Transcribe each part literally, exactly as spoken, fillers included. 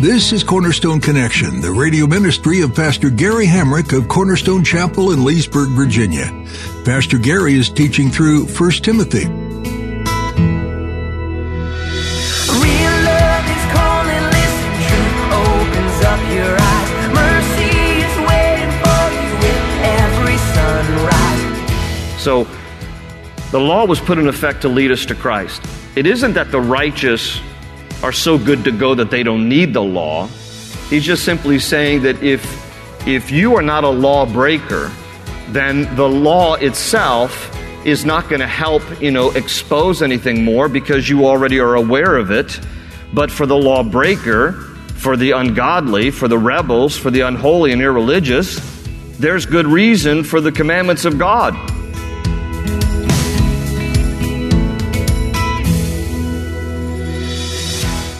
This is Cornerstone Connection, the radio ministry of Pastor Gary Hamrick of Cornerstone Chapel in Leesburg, Virginia. Pastor Gary is teaching through First Timothy. Real love is calling, listen, truth opens up your eyes. Mercy is waiting for you with every sunrise. So, the law was put in effect to lead us to Christ. It isn't that the righteous are so good to go that they don't need the law. He's just simply saying that if if you are not a lawbreaker, then the law itself is not going to help, you know, expose anything more because you already are aware of it. But for the lawbreaker, for the ungodly, for the rebels, for the unholy and irreligious, there's good reason for the commandments of God.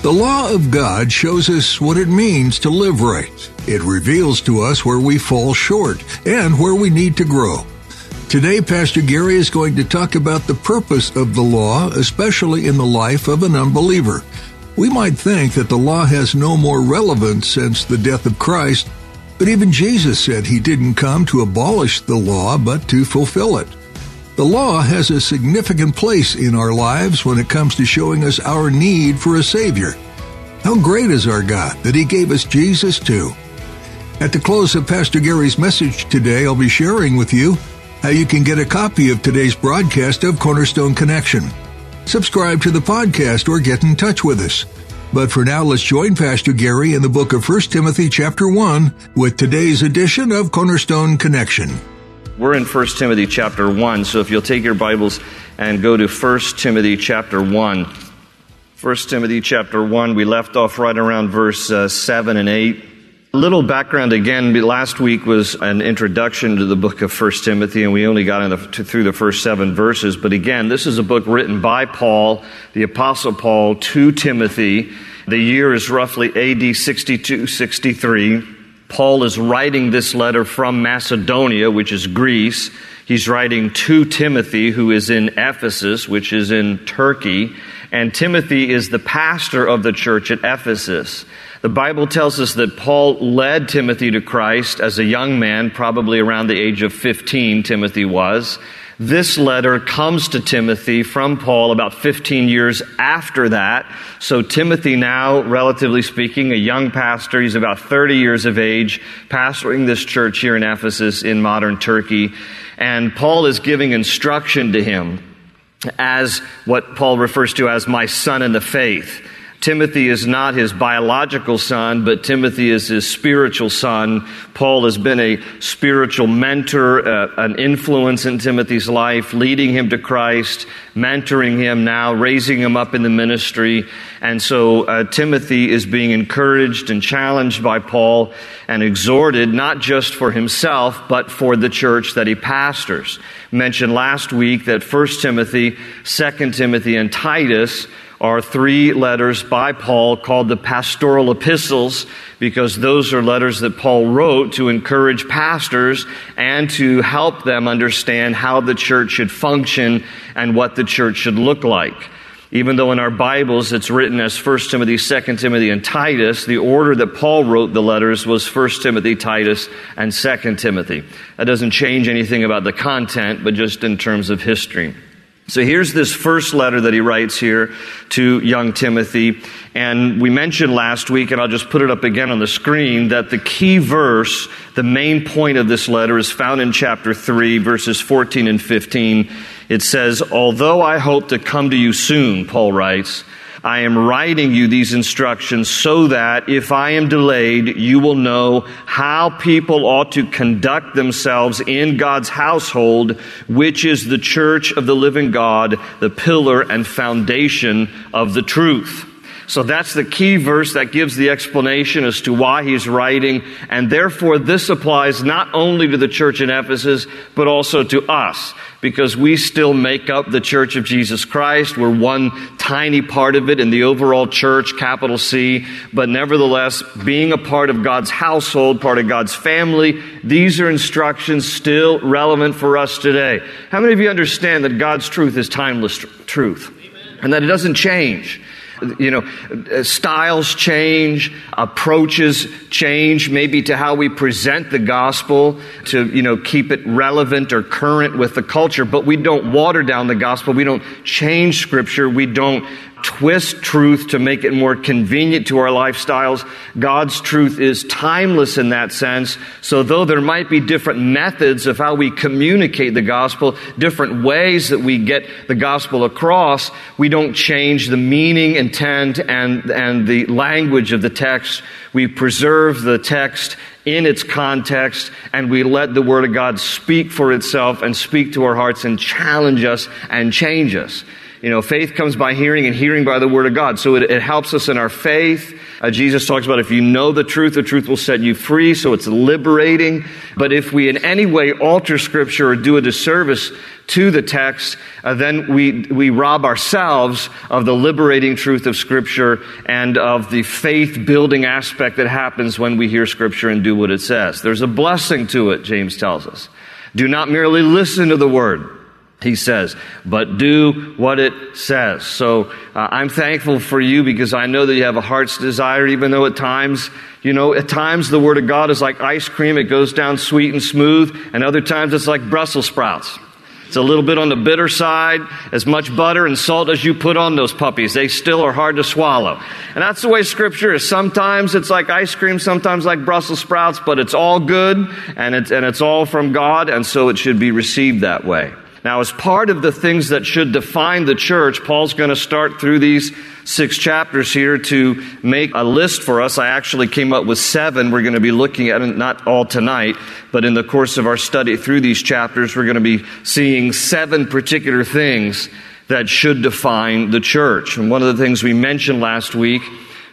The law of God shows us what it means to live right. It reveals to us where we fall short and where we need to grow. Today, Pastor Gary is going to talk about the purpose of the law, especially in the life of an unbeliever. We might think that the law has no more relevance since the death of Christ, but even Jesus said he didn't come to abolish the law, but to fulfill it. The law has a significant place in our lives when it comes to showing us our need for a Savior. How great is our God that He gave us Jesus too. At the close of Pastor Gary's message today, I'll be sharing with you how you can get a copy of today's broadcast of Cornerstone Connection. Subscribe to the podcast or get in touch with us. But for now, let's join Pastor Gary in the book of First Timothy chapter one with today's edition of Cornerstone Connection. We're in First Timothy chapter one, so if you'll take your Bibles and go to First Timothy chapter one. First Timothy chapter one, we left off right around verse uh, seven and eight. A little background again, last week was an introduction to the book of First Timothy, and we only got in the, to, through the first seven verses. But again, this is a book written by Paul, the Apostle Paul, to Timothy. The year is roughly A D sixty-two sixty-three. Paul is writing this letter from Macedonia, which is Greece. He's writing to Timothy, who is in Ephesus, which is in Turkey. And Timothy is the pastor of the church at Ephesus. The Bible tells us that Paul led Timothy to Christ as a young man, probably around the age of fifteen, Timothy was. This letter comes to Timothy from Paul about fifteen years after that. So Timothy now, relatively speaking, a young pastor. He's about thirty years of age, pastoring this church here in Ephesus in modern Turkey. And Paul is giving instruction to him as what Paul refers to as my son in the faith. Timothy is not his biological son, but Timothy is his spiritual son. Paul has been a spiritual mentor, uh, an influence in Timothy's life, leading him to Christ, mentoring him now, raising him up in the ministry. And so uh, Timothy is being encouraged and challenged by Paul and exhorted, not just for himself, but for the church that he pastors. Mentioned last week that First Timothy, Second Timothy, and Titus are three letters by Paul called the Pastoral Epistles, because those are letters that Paul wrote to encourage pastors and to help them understand how the church should function and what the church should look like. Even though in our Bibles it's written as First Timothy, Second Timothy, and Titus, the order that Paul wrote the letters was First Timothy, Titus, and Second Timothy. That doesn't change anything about the content, but just in terms of history. So here's this first letter that he writes here to young Timothy. And we mentioned last week, and I'll just put it up again on the screen, that the key verse, the main point of this letter is found in chapter three, verses fourteen and fifteen. It says, "Although I hope to come to you soon," Paul writes, "I am writing you these instructions so that if I am delayed, you will know how people ought to conduct themselves in God's household, which is the church of the living God, the pillar and foundation of the truth." So that's the key verse that gives the explanation as to why he's writing, and therefore this applies not only to the church in Ephesus, but also to us, because we still make up the Church of Jesus Christ. We're one tiny part of it in the overall church, capital C, but nevertheless, being a part of God's household, part of God's family, these are instructions still relevant for us today. How many of you understand that God's truth is timeless tr- truth, and that it doesn't change? You know, styles change, approaches change, maybe to how we present the gospel to, you know, keep it relevant or current with the culture. But we don't water down the gospel. We don't change Scripture. We don't twist truth to make it more convenient to our lifestyles. God's truth is timeless in that sense. So though there might be different methods of how we communicate the gospel, different ways that we get the gospel across, we don't change the meaning, intent, and, and the language of the text. We preserve the text in its context, and we let the Word of God speak for itself and speak to our hearts and challenge us and change us. You know, faith comes by hearing, and hearing by the Word of God. So it, it helps us in our faith. Uh, Jesus talks about if you know the truth, the truth will set you free, so it's liberating. But if we in any way alter Scripture or do a disservice to the text, uh, then we we rob ourselves of the liberating truth of Scripture and of the faith-building aspect that happens when we hear Scripture and do what it says. There's a blessing to it, James tells us. Do not merely listen to the Word, he says, but do what it says. So uh, I'm thankful for you, because I know that you have a heart's desire, even though at times, you know, at times the Word of God is like ice cream. It goes down sweet and smooth, and other times it's like Brussels sprouts. It's a little bit on the bitter side. As much butter and salt as you put on those puppies, they still are hard to swallow. And that's the way Scripture is. Sometimes it's like ice cream, sometimes like Brussels sprouts, but it's all good, and it's, and it's all from God, and so it should be received that way. Now, as part of the things that should define the church, Paul's going to start through these six chapters here to make a list for us. I actually came up with seven we're going to be looking at, and not all tonight, but in the course of our study through these chapters, we're going to be seeing seven particular things that should define the church. And one of the things we mentioned last week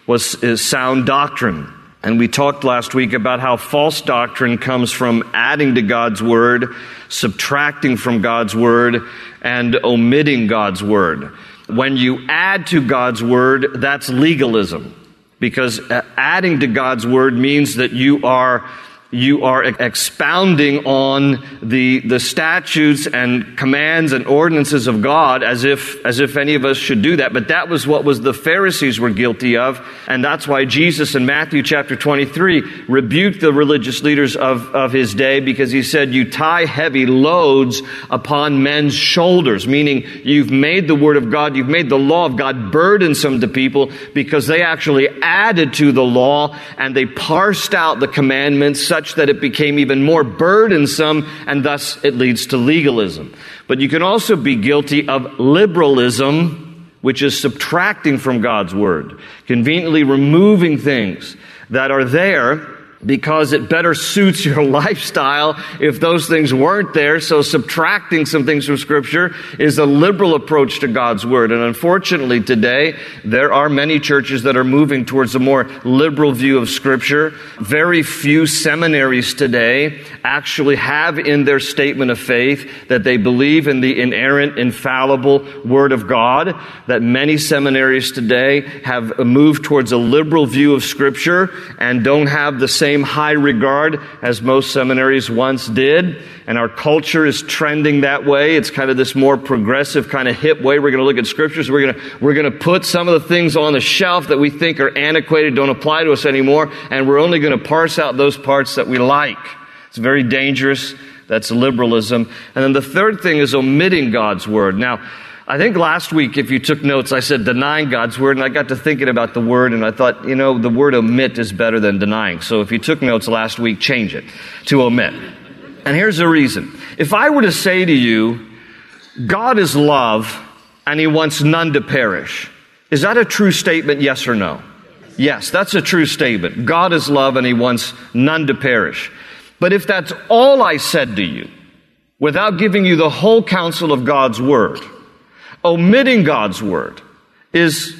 was is sound doctrine. And we talked last week about how false doctrine comes from adding to God's Word, subtracting from God's Word, and omitting God's Word. When you add to God's Word, that's legalism, because adding to God's Word means that you are you are expounding on the the statutes and commands and ordinances of God, as if as if any of us should do that. But that was what was the Pharisees were guilty of, and that's why Jesus in Matthew chapter twenty-three rebuked the religious leaders of, of his day, because he said, you tie heavy loads upon men's shoulders, meaning you've made the Word of God, you've made the law of God burdensome to people, because they actually added to the law, and they parsed out the commandments such that it became even more burdensome, and thus it leads to legalism. But you can also be guilty of liberalism, which is subtracting from God's Word, conveniently removing things that are there because it better suits your lifestyle if those things weren't there. So subtracting some things from Scripture is a liberal approach to God's Word. And unfortunately today, there are many churches that are moving towards a more liberal view of Scripture. Very few seminaries today actually have in their statement of faith that they believe in the inerrant, infallible Word of God, that many seminaries today have moved towards a liberal view of Scripture and don't have the same Same high regard as most seminaries once did, and our culture is trending that way. It's kind of this more progressive, kind of hip way. We're going to look at Scriptures. We're going to we're going to put some of the things on the shelf that we think are antiquated, don't apply to us anymore, and we're only going to parse out those parts that we like. It's very dangerous. That's liberalism. And then the third thing is omitting God's Word. Now, I think last week, if you took notes, I said denying God's Word, and I got to thinking about the word, and I thought, you know, the word omit is better than denying. So if you took notes last week, change it to omit. And here's the reason. If I were to say to you, God is love, and He wants none to perish, is that a true statement, yes or no? Yes, that's a true statement. God is love, and He wants none to perish. But if that's all I said to you, without giving you the whole counsel of God's Word, omitting God's Word is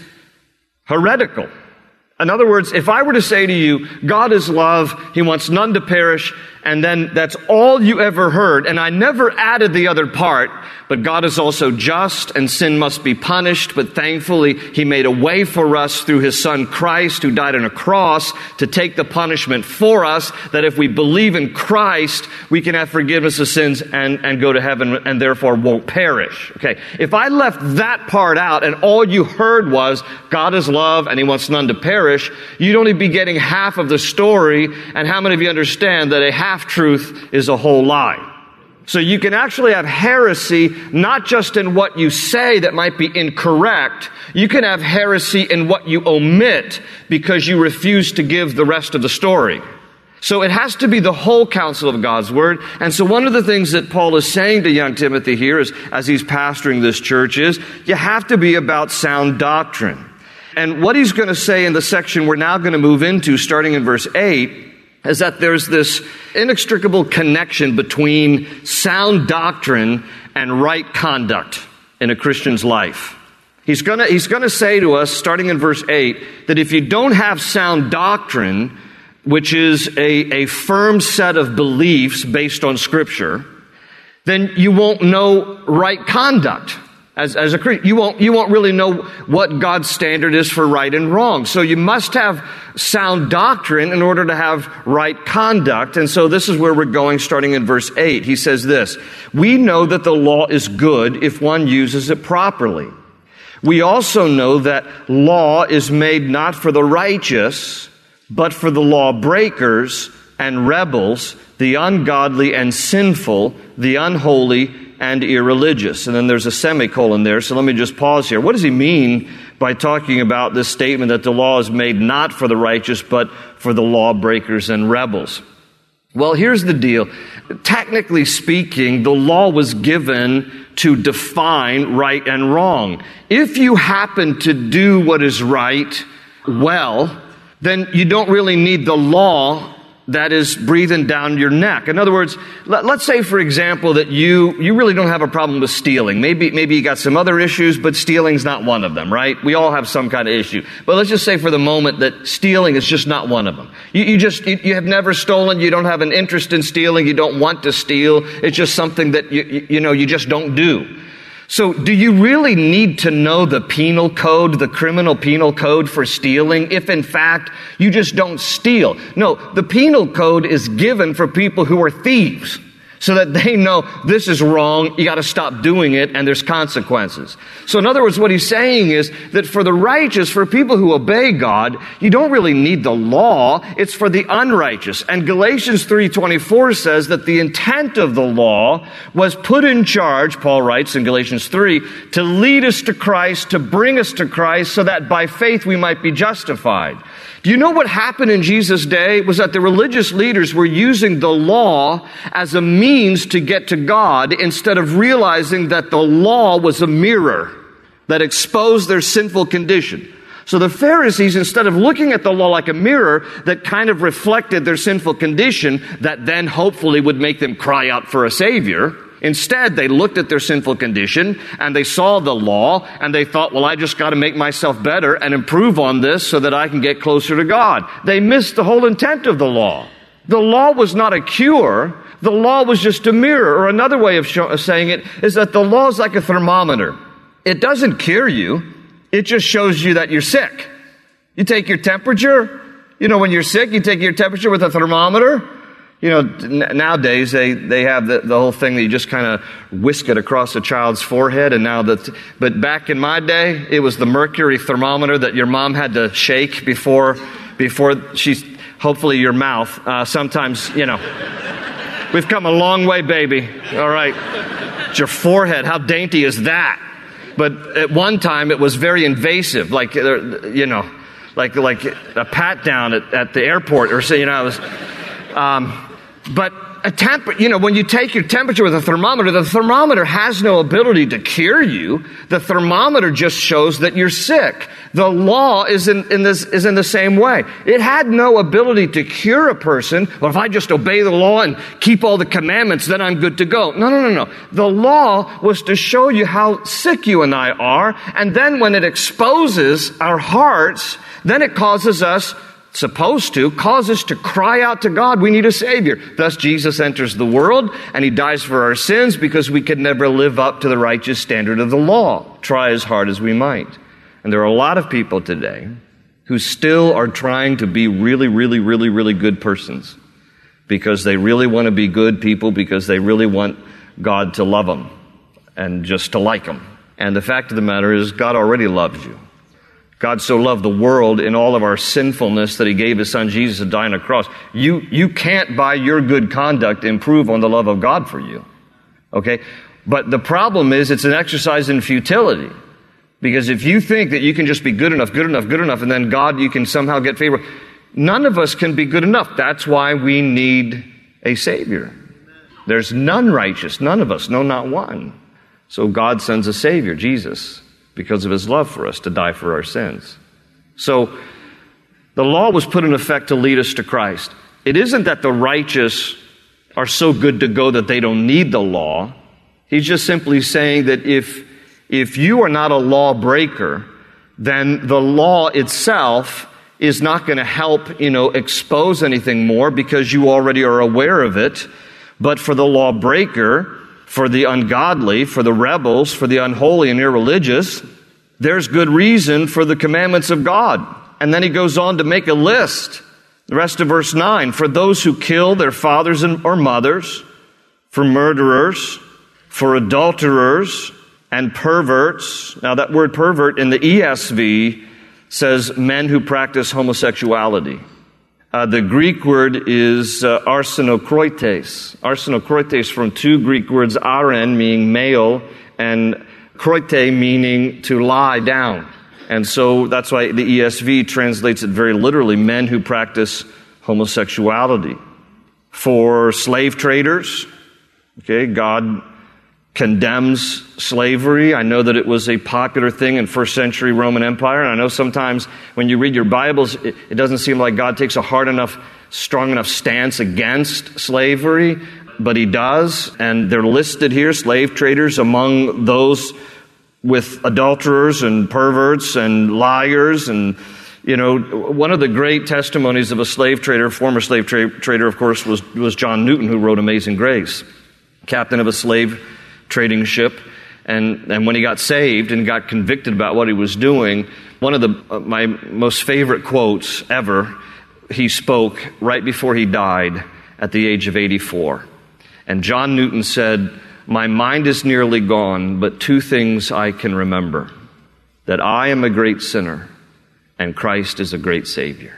heretical. In other words, if I were to say to you, God is love, he wants none to perish, and then that's all you ever heard, and I never added the other part, but God is also just, and sin must be punished, but thankfully he made a way for us through his son Christ, who died on a cross to take the punishment for us, that if we believe in Christ, we can have forgiveness of sins and, and go to heaven, and therefore won't perish. Okay, if I left that part out, and all you heard was, God is love, and he wants none to perish, you'd only be getting half of the story, and how many of you understand that a half-truth is a whole lie? So you can actually have heresy, not just in what you say that might be incorrect, you can have heresy in what you omit because you refuse to give the rest of the story. So it has to be the whole counsel of God's Word. And so one of the things that Paul is saying to young Timothy here is, as he's pastoring this church is, you have to be about sound doctrine. And what he's going to say in the section we're now going to move into, starting in verse eight, is that there's this inextricable connection between sound doctrine and right conduct in a Christian's life. He's going to, he's going to say to us, starting in verse eight, that if you don't have sound doctrine, which is a, a firm set of beliefs based on Scripture, then you won't know right conduct. As, as a Christian, you won't, you won't really know what God's standard is for right and wrong. So you must have sound doctrine in order to have right conduct. And so this is where we're going, starting in verse eight. He says this, "We know that the law is good if one uses it properly. We also know that law is made not for the righteous, but for the lawbreakers and rebels, the ungodly and sinful, the unholy and irreligious." And then there's a semicolon there, so let me just pause here. What does he mean by talking about this statement that the law is made not for the righteous, but for the lawbreakers and rebels? Well, here's the deal. Technically speaking, the law was given to define right and wrong. If you happen to do what is right well, then you don't really need the law that is breathing down your neck. In other words, let, let's say, for example, that you you really don't have a problem with stealing. Maybe maybe you got some other issues, but stealing's not one of them, right? We all have some kind of issue. But let's just say for the moment that stealing is just not one of them. You, you just you, you have never stolen. You don't have an interest in stealing. You don't want to steal. It's just something that you you, you know you just don't do. So do you really need to know the penal code, the criminal penal code for stealing, if in fact you just don't steal? No, the penal code is given for people who are thieves so that they know this is wrong, you got to stop doing it, and there's consequences. So in other words, what he's saying is that for the righteous, for people who obey God, you don't really need the law, it's for the unrighteous. And Galatians three twenty-four says that the intent of the law was put in charge, Paul writes in Galatians three, to lead us to Christ, to bring us to Christ, so that by faith we might be justified. Do you know what happened in Jesus' day was that the religious leaders were using the law as a means to get to God instead of realizing that the law was a mirror that exposed their sinful condition. So the Pharisees, instead of looking at the law like a mirror that kind of reflected their sinful condition that then hopefully would make them cry out for a Savior, instead, they looked at their sinful condition, and they saw the law, and they thought, well, I just got to make myself better and improve on this so that I can get closer to God. They missed the whole intent of the law. The law was not a cure. The law was just a mirror, or another way of, show, of saying it is that the law is like a thermometer. It doesn't cure you. It just shows you that you're sick. You take your temperature. You know, when you're sick, you take your temperature with a thermometer. You know, nowadays they, they have the, the whole thing that you just kind of whisk it across a child's forehead, and now that, but back in my day, it was the mercury thermometer that your mom had to shake before, before she's, hopefully your mouth, uh, sometimes, you know, we've come a long way, baby. All right. It's your forehead. How dainty is that? But at one time it was very invasive, like, you know, like, like a pat down at, at the airport or so, you know, it was, Um, but a temper, you know, when you take your temperature with a thermometer, the thermometer has no ability to cure you. The thermometer just shows that you're sick. The law is in, in this, is in the same way. It had no ability to cure a person. Well, if I just obey the law and keep all the commandments, then I'm good to go. No, no, no, no. The law was to show you how sick you and I are. And then when it exposes our hearts, then it causes us supposed to, cause us to cry out to God, we need a Savior. Thus, Jesus enters the world, and He dies for our sins because we could never live up to the righteous standard of the law, try as hard as we might. And there are a lot of people today who still are trying to be really, really, really, really good persons because they really want to be good people, because they really want God to love them and just to like them. And the fact of the matter is, God already loves you. God so loved the world in all of our sinfulness that He gave His Son Jesus to die on a cross. You, you can't, by your good conduct, improve on the love of God for you. Okay? But the problem is it's an exercise in futility. Because if you think that you can just be good enough, good enough, good enough, and then God, you can somehow get favor, none of us can be good enough. That's why we need a Savior. There's none righteous, none of us, no, not one. So God sends a Savior, Jesus, because of His love for us, to die for our sins. So the law was put in effect to lead us to Christ. It isn't that the righteous are so good to go that they don't need the law. He's just simply saying that if, if you are not a lawbreaker, then the law itself is not going to help, you know, expose anything more because you already are aware of it. But for the lawbreaker, for the ungodly, for the rebels, for the unholy and irreligious, there's good reason for the commandments of God. And then he goes on to make a list. The rest of verse nine, for those who kill their fathers and or mothers, for murderers, for adulterers, and perverts. Now that word pervert in the E S V says men who practice homosexuality. Uh, the Greek word is uh, arsenokroites. Arsenokroites from two Greek words, aren meaning male and kroite meaning to lie down. And so that's why the E S V translates it very literally, men who practice homosexuality. For slave traders, okay, God condemns slavery. I know that it was a popular thing in first century Roman Empire, and I know sometimes when you read your Bibles, it, it doesn't seem like God takes a hard enough, strong enough stance against slavery, but He does, and they're listed here, slave traders, among those with adulterers and perverts and liars. And, you know, one of the great testimonies of a slave trader, former slave tra- trader, of course, was, was John Newton, who wrote Amazing Grace, captain of a slave trading ship, and, and when he got saved and got convicted about what he was doing, one of the uh, my most favorite quotes ever, he spoke right before he died at the age of eighty-four. And John Newton said, "My mind is nearly gone, but two things I can remember, that I am a great sinner, and Christ is a great Savior."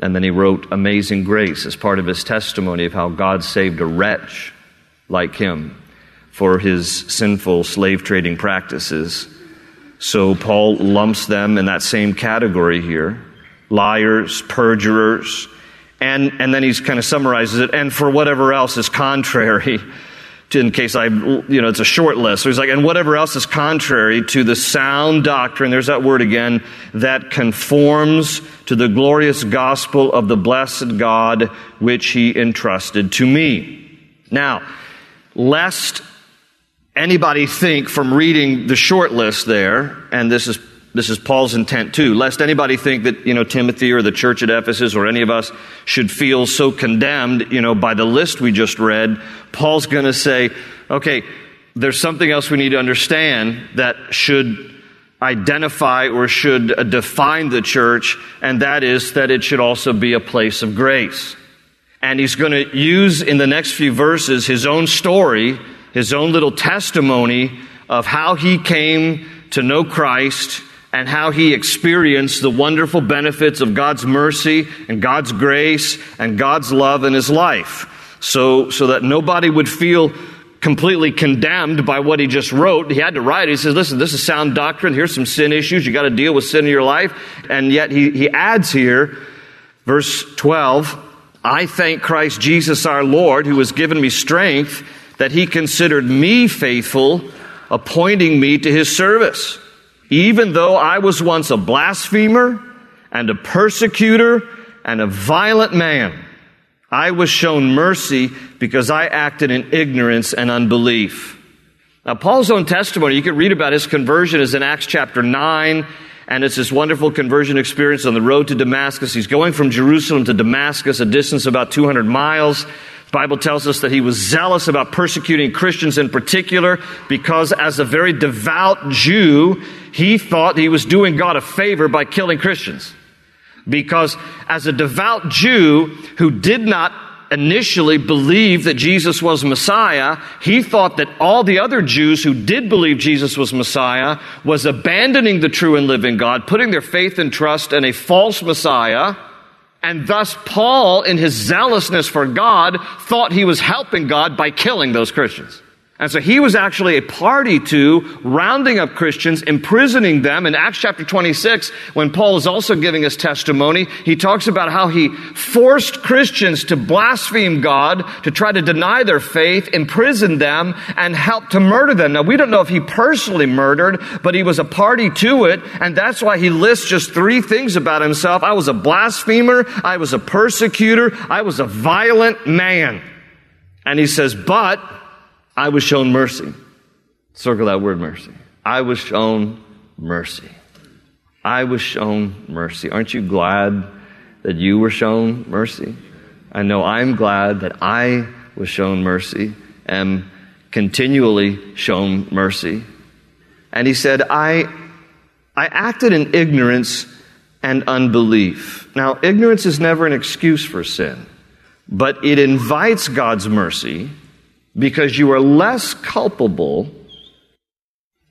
And then he wrote Amazing Grace as part of his testimony of how God saved a wretch like him for his sinful slave trading practices. So Paul lumps them in that same category here, liars, perjurers, and, and then he kind of summarizes it, and for whatever else is contrary to, in case I, you know, it's a short list. So he's like, and whatever else is contrary to the sound doctrine, there's that word again, that conforms to the glorious gospel of the blessed God, which He entrusted to me. Now, lest anybody think from reading the short list there, and this is this is Paul's intent too, lest anybody think that, you know, Timothy or the church at Ephesus or any of us should feel so condemned, you know, by the list we just read, Paul's going to say, okay, there's something else we need to understand that should identify or should define the church, and that is that it should also be a place of grace. And he's going to use in the next few verses his own story, his own little testimony of how he came to know Christ and how he experienced the wonderful benefits of God's mercy and God's grace and God's love in his life. So, so that nobody would feel completely condemned by what he just wrote. He had to write. He says, listen, this is sound doctrine. Here's some sin issues. You got to deal with sin in your life. And yet he, he adds here, verse twelve, I thank Christ Jesus our Lord, who has given me strength, that he considered me faithful, appointing me to his service. Even though I was once a blasphemer and a persecutor and a violent man, I was shown mercy because I acted in ignorance and unbelief." Now, Paul's own testimony, you can read about his conversion, is in Acts chapter nine, and it's this wonderful conversion experience on the road to Damascus. He's going from Jerusalem to Damascus, a distance of about two hundred miles. The Bible tells us that he was zealous about persecuting Christians in particular because, as a very devout Jew, he thought he was doing God a favor by killing Christians. Because as a devout Jew who did not initially believed that Jesus was Messiah, he thought that all the other Jews who did believe Jesus was Messiah was abandoning the true and living God, putting their faith and trust in a false Messiah, and thus Paul, in his zealousness for God, thought he was helping God by killing those Christians. And so he was actually a party to rounding up Christians, imprisoning them. In Acts chapter twenty-six, when Paul is also giving his testimony, he talks about how he forced Christians to blaspheme God, to try to deny their faith, imprison them, and helped to murder them. Now, we don't know if he personally murdered, but he was a party to it, and that's why he lists just three things about himself. I was a blasphemer, I was a persecutor, I was a violent man. And he says, but I was shown mercy. Circle that word, mercy. I was shown mercy. I was shown mercy. Aren't you glad that you were shown mercy? I know I'm glad that I was shown mercy and continually shown mercy. And he said, I, I acted in ignorance and unbelief. Now, ignorance is never an excuse for sin, but it invites God's mercy, because you are less culpable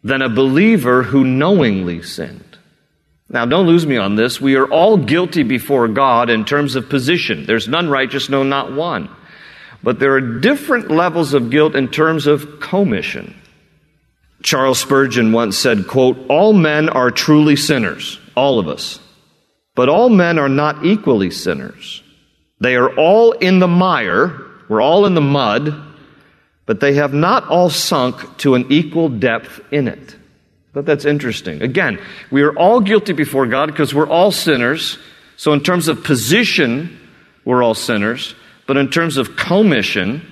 than a believer who knowingly sinned. Now, don't lose me on this. We are all guilty before God in terms of position. There's none righteous, no, not one. But there are different levels of guilt in terms of commission. Charles Spurgeon once said, quote, "All men are truly sinners, all of us. But all men are not equally sinners. They are all in the mire, we're all in the mud, but they have not all sunk to an equal depth in it." But that's interesting. Again, we are all guilty before God because we're all sinners. So in terms of position, we're all sinners. But in terms of commission,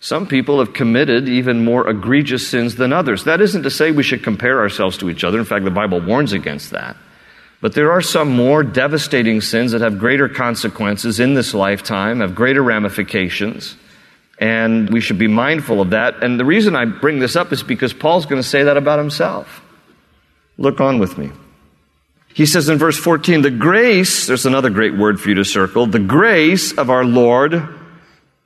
some people have committed even more egregious sins than others. That isn't to say we should compare ourselves to each other. In fact, the Bible warns against that. But there are some more devastating sins that have greater consequences in this lifetime, have greater ramifications. And we should be mindful of that. And the reason I bring this up is because Paul's going to say that about himself. Look on with me. He says in verse fourteen, "The grace," there's another great word for you to circle, "the grace of our Lord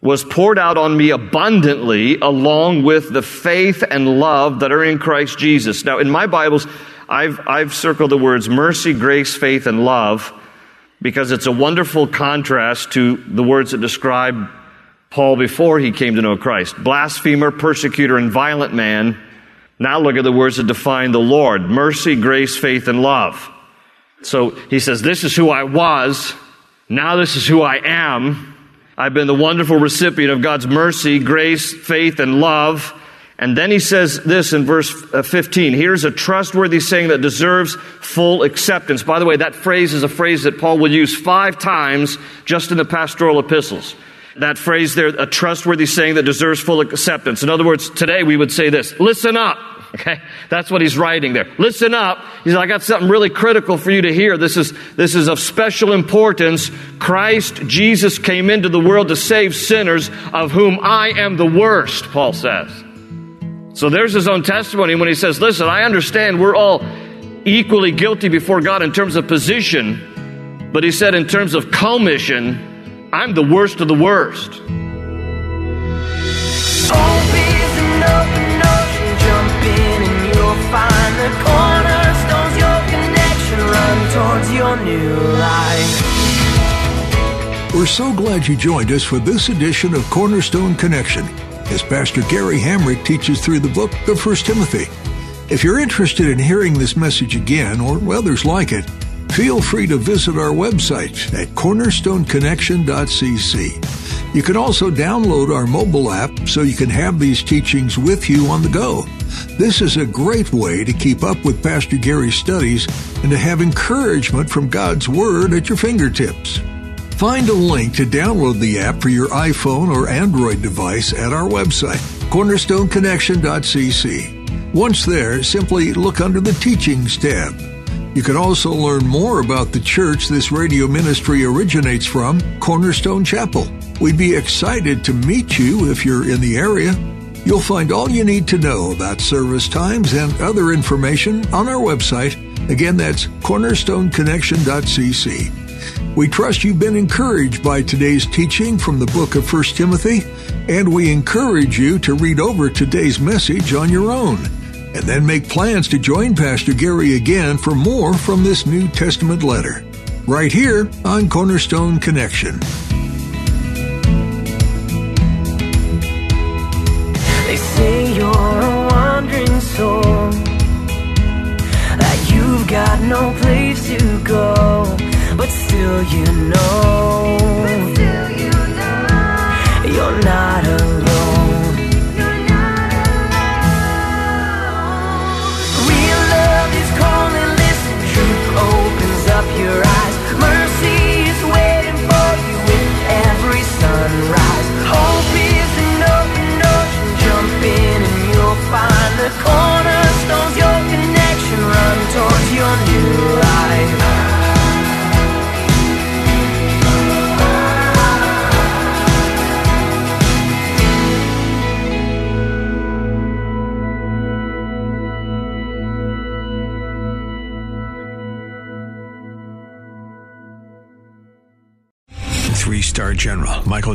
was poured out on me abundantly along with the faith and love that are in Christ Jesus." Now, in my Bibles, I've, I've circled the words mercy, grace, faith, and love because it's a wonderful contrast to the words that describe Paul before he came to know Christ: blasphemer, persecutor, and violent man. Now look at the words that define the Lord: mercy, grace, faith, and love. So he says, this is who I was. Now this is who I am. I've been the wonderful recipient of God's mercy, grace, faith, and love. And then he says this in verse fifteen, "Here's a trustworthy saying that deserves full acceptance." By the way, that phrase is a phrase that Paul will use five times just in the Pastoral Epistles. That phrase there, a trustworthy saying that deserves full acceptance. In other words, today we would say this: listen up. Okay? That's what he's writing there. Listen up. He's like, I got something really critical for you to hear. This is, this is of special importance. Christ Jesus came into the world to save sinners, of whom I am the worst, Paul says. So there's his own testimony when he says, listen, I understand we're all equally guilty before God in terms of position, but he said in terms of commission, I'm the worst of the worst. Always an open ocean, jump in and you'll find the cornerstones, your connection, run towards your new life. We're so glad you joined us for this edition of Cornerstone Connection, as Pastor Gary Hamrick teaches through the book of First Timothy. If you're interested in hearing this message again or others like it, feel free to visit our website at cornerstone connection dot c c. You can also download our mobile app so you can have these teachings with you on the go. This is a great way to keep up with Pastor Gary's studies and to have encouragement from God's Word at your fingertips. Find a link to download the app for your iPhone or Android device at our website, cornerstone connection dot c c. Once there, simply look under the Teachings tab. You can also learn more about the church this radio ministry originates from, Cornerstone Chapel. We'd be excited to meet you if you're in the area. You'll find all you need to know about service times and other information on our website. Again, that's cornerstone connection dot c c. We trust you've been encouraged by today's teaching from the book of First Timothy, and we encourage you to read over today's message on your own, and then make plans to join Pastor Gary again for more from this New Testament letter, right here on Cornerstone Connection. They say you're a wandering soul, that you've got no place to go. But still you know, but still you know, you're not alone, you're not alone. Real love is calling, listen, truth opens up your eyes. Mercy is waiting for you with every sunrise. Hope is an open ocean, jump in and you'll find the cornerstone's your connection, run towards your new life. Three-star General Michael